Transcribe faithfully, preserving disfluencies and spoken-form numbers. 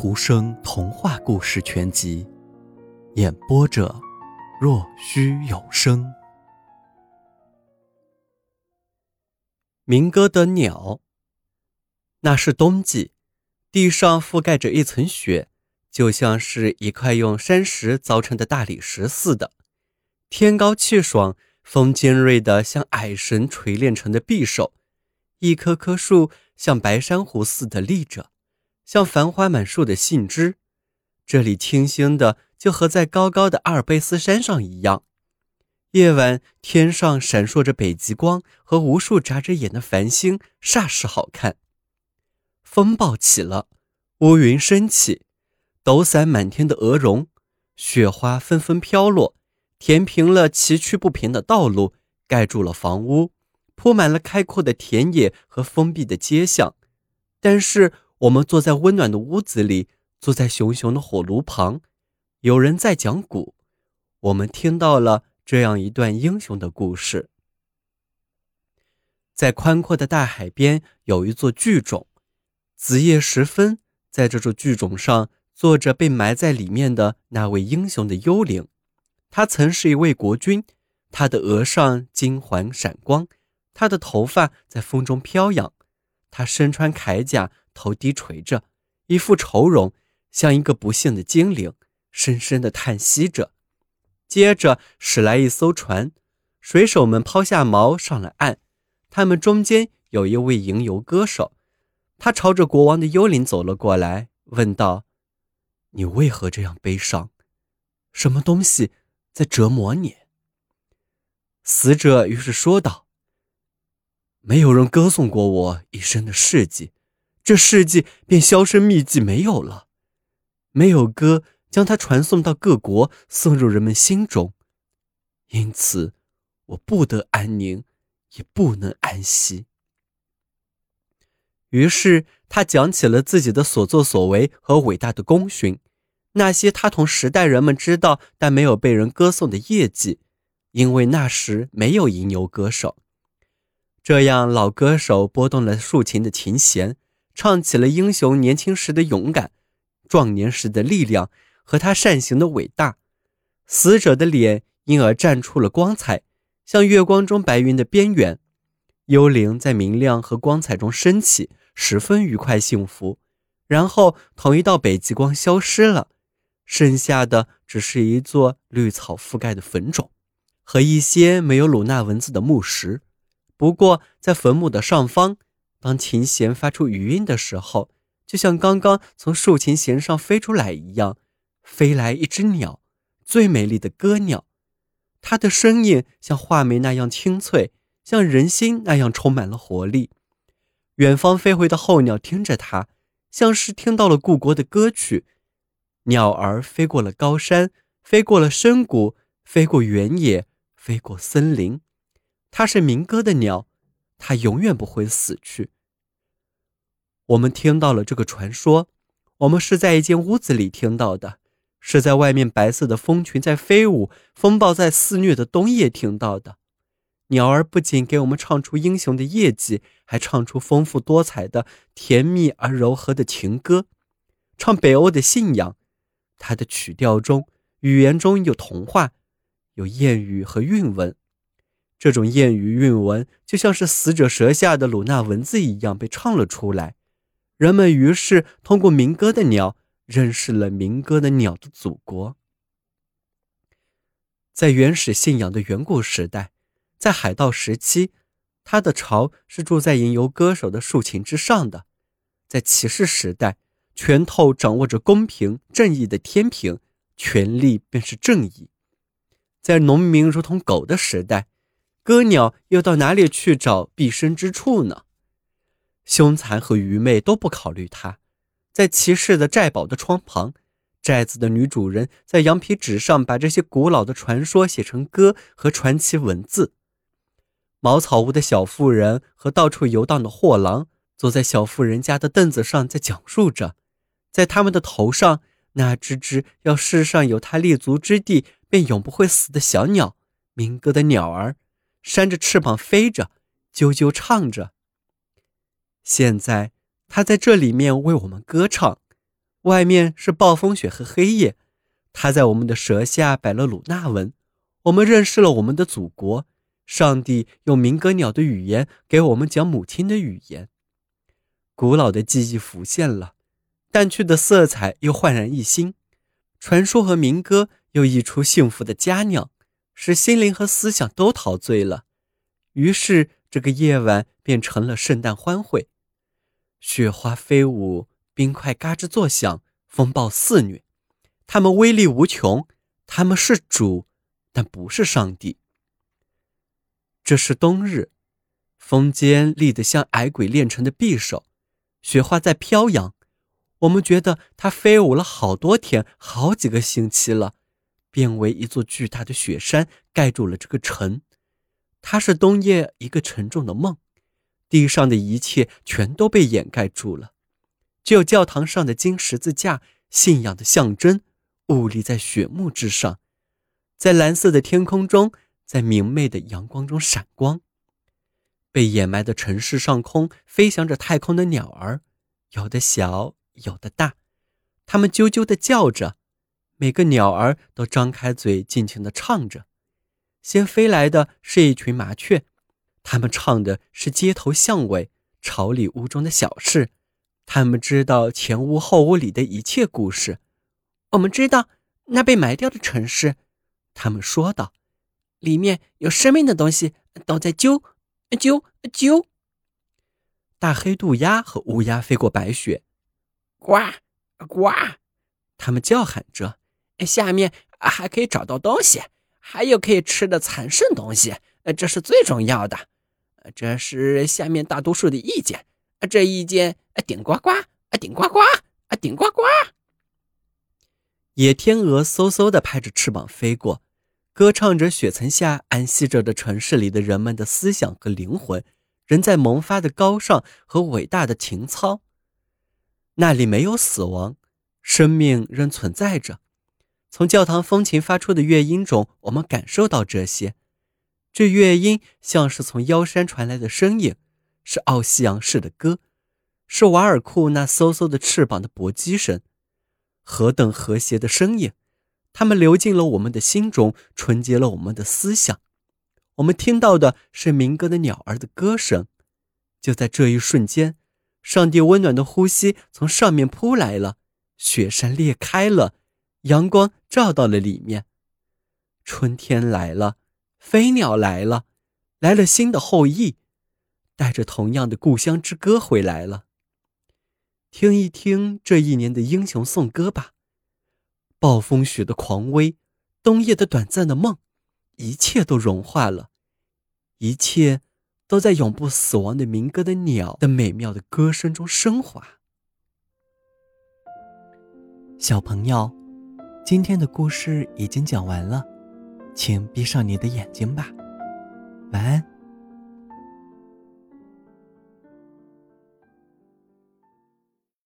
徒生童话故事全集，演播者若虚有声。民歌的鸟。那是冬季，地上覆盖着一层雪，就像是一块用山石凿成的大理石似的。天高气爽，风尖锐的像矮绳锤炼成的匕首，一棵棵树像白珊瑚似的立着，像繁花满树的杏枝。这里清新的就和在高高的阿尔卑斯山上一样。夜晚天上闪烁着北极光和无数眨着眼的繁星，煞是好看。风暴起了，乌云升起，抖散满天的鹅绒，雪花纷纷飘落，填平了崎岖不平的道路，盖住了房屋，铺满了开阔的田野和封闭的街巷。但是我们坐在温暖的屋子里，坐在熊熊的火炉旁，有人在讲古。我们听到了这样一段英雄的故事。在宽阔的大海边有一座巨冢，子夜时分，在这座巨冢上坐着被埋在里面的那位英雄的幽灵。他曾是一位国君，他的额上金环闪光，他的头发在风中飘扬，他身穿铠甲，头低垂着，一副愁容，像一个不幸的精灵，深深地叹息着。接着驶来一艘船，水手们抛下锚上了岸，他们中间有一位吟游歌手，他朝着国王的幽灵走了过来，问道：你为何这样悲伤？什么东西在折磨你？死者于是说道：没有人歌颂过我一生的事迹，这事迹便销声匿迹没有了。没有歌将它传送到各国，送入人们心中，因此我不得安宁，也不能安息。于是他讲起了自己的所作所为和伟大的功勋，那些他同时代人们知道但没有被人歌颂的业绩，因为那时没有吟游歌手。这样，老歌手拨动了竖琴的琴弦，唱起了英雄年轻时的勇敢，壮年时的力量和他善行的伟大。死者的脸因而绽出了光彩，像月光中白云的边缘。幽灵在明亮和光彩中升起，十分愉快幸福，然后同一道北极光消失了，剩下的只是一座绿草覆盖的坟冢和一些没有鲁纳文字的墓石。不过在坟墓的上方，当琴弦发出余音的时候，就像刚刚从竖琴弦上飞出来一样，飞来一只鸟，最美丽的歌鸟。它的声音像画眉那样清脆，像人心那样充满了活力。远方飞回的候鸟听着它，像是听到了故国的歌曲。鸟儿飞过了高山，飞过了深谷，飞过原野，飞过森林。它是民歌的鸟，它永远不会死去。我们听到了这个传说，我们是在一间屋子里听到的，是在外面白色的风群在飞舞，风暴在肆虐的冬夜听到的。鸟儿不仅给我们唱出英雄的业绩，还唱出丰富多彩的甜蜜而柔和的情歌，唱北欧的信仰。它的曲调中语言中有童话，有谚语和韵文。这种谚语韵文就像是死者舌下的鲁纳文字一样被唱了出来。人们于是通过民歌的鸟认识了民歌的鸟的祖国。在原始信仰的远古时代，在海盗时期，他的巢是住在吟游歌手的竖琴之上的。在骑士时代，拳头掌握着公平正义的天平，权力便是正义。在农民如同狗的时代，歌鸟又到哪里去找毕生之处呢？凶残和愚昧都不考虑它。在骑士的寨堡的窗旁，寨子的女主人在羊皮纸上把这些古老的传说写成歌和传奇文字。茅草屋的小妇人和到处游荡的货郎坐在小妇人家的凳子上，在讲述着。在他们的头上，那只只要世上有它立足之地便永不会死的小鸟，民歌的鸟儿，扇着翅膀飞着，啾啾唱着。现在他在这里面为我们歌唱，外面是暴风雪和黑夜，他在我们的舌下摆了鲁纳文，我们认识了我们的祖国。上帝用鸣歌鸟的语言给我们讲母亲的语言。古老的记忆浮现了，淡去的色彩又焕然一新。传说和民歌又溢出幸福的佳酿，使心灵和思想都陶醉了。于是这个夜晚便成了圣诞欢会，雪花飞舞，冰块嘎吱作响，风暴肆虐，它们威力无穷，它们是主，但不是上帝。这是冬日，风尖立得像矮鬼练成的匕首，雪花在飘扬，我们觉得它飞舞了好多天，好几个星期了，变为一座巨大的雪山，盖住了这个城。它是冬夜一个沉重的梦，地上的一切全都被掩盖住了，只有教堂上的金十字架，信仰的象征，兀立在雪幕之上，在蓝色的天空中，在明媚的阳光中闪光。被掩埋的城市上空飞翔着太空的鸟儿，有的小，有的大，它们啾啾地叫着，每个鸟儿都张开嘴尽情地唱着。先飞来的是一群麻雀，它们唱的是街头巷尾、朝里屋中的小事，它们知道前屋后屋里的一切故事。我们知道那被埋掉的城市，它们说道，里面有生命的东西都在啾啾啾。大黑渡鸦和乌鸦飞过白雪，呱呱，他们叫喊着，下面还可以找到东西，还有可以吃的残剩东西，这是最重要的。这是下面大多数的意见，这意见顶呱呱顶呱呱顶呱呱。野天鹅嗖嗖地拍着翅膀飞过，歌唱着雪层下安息着的城市里的人们的思想和灵魂，人在萌发的高尚和伟大的情操。那里没有死亡，生命仍存在着。从教堂风琴发出的乐音中，我们感受到这些。这乐音像是从腰山传来的声音，是奥西洋式的歌，是瓦尔库那嗖嗖的翅膀的搏击声，何等和谐的声音！它们流进了我们的心中，纯洁了我们的思想。我们听到的是民歌的鸟儿的歌声。就在这一瞬间，上帝温暖的呼吸从上面扑来了，雪山裂开了，阳光照到了里面。春天来了，飞鸟来了，来了新的后裔，带着同样的故乡之歌回来了。听一听这一年的英雄颂歌吧。暴风雪的狂威，冬夜的短暂的梦，一切都融化了，一切都在永不死亡的民歌的鸟的美妙的歌声中升华。小朋友，今天的故事已经讲完了，请闭上你的眼睛吧，晚安。